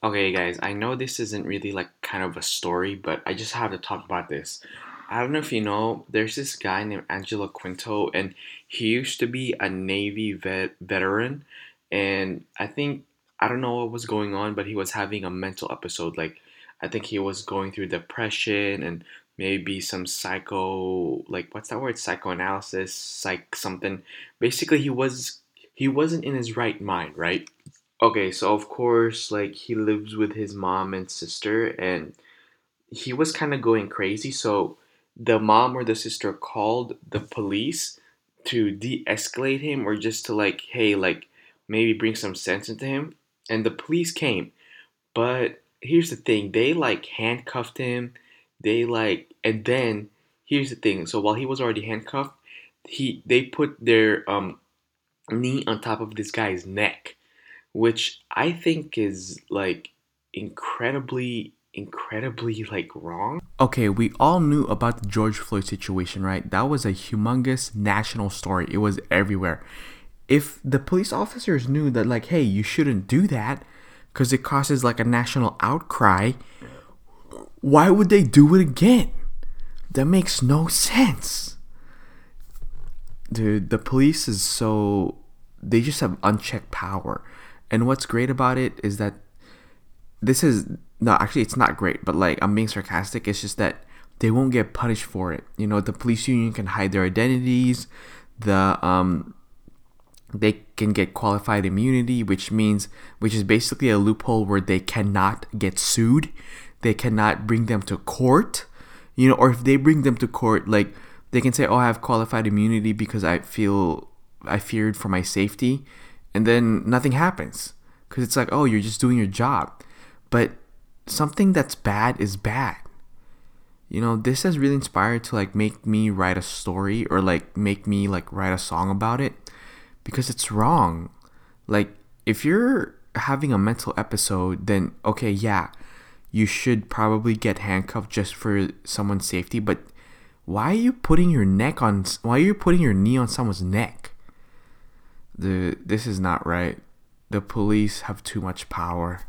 Okay, guys, I know this isn't really like kind of a story, but I just have to talk about this. I don't know if you know, there's this guy named Angelo Quinto, and he used to be a Navy veteran. And I don't know what was going on, but he was having a mental episode. Like, I think he was going through depression and maybe some psycho, like, what's that word? Psychoanalysis, psych something. Basically, he wasn't in his right mind, right? Okay, so of course, like he lives with his mom and sister, and he was kind of going crazy. So the mom or the sister called the police to de-escalate him, or just to like, hey, like maybe bring some sense into him. And the police came, but here's the thing: they like handcuffed him. And then here's the thing: so while he was already handcuffed, they put their knee on top of this guy's neck, which I think is like incredibly like wrong. Okay, we all knew about the George Floyd situation, right? That was a humongous national story. It was everywhere. If the police officers knew that like, hey, you shouldn't do that because it causes like a national outcry, why would they do it again? That makes no sense. Dude, the police is so, they just have unchecked power. And what's great about it is that it's not great, but like I'm being sarcastic. It's just that they won't get punished for it. You know, the police union can hide their identities. They can get qualified immunity, which is basically a loophole where they cannot get sued. They cannot bring them to court, you know, or if they bring them to court, like they can say, oh, I have qualified immunity because I feared for my safety. And then nothing happens because it's like, oh, you're just doing your job. But something that's bad is bad. You know, this has really inspired to like make me write a story or like make me like write a song about it, because it's wrong. Like if you're having a mental episode, then okay, yeah, you should probably get handcuffed just for someone's safety. But why are you putting your knee on someone's neck? This is not right. The police have too much power.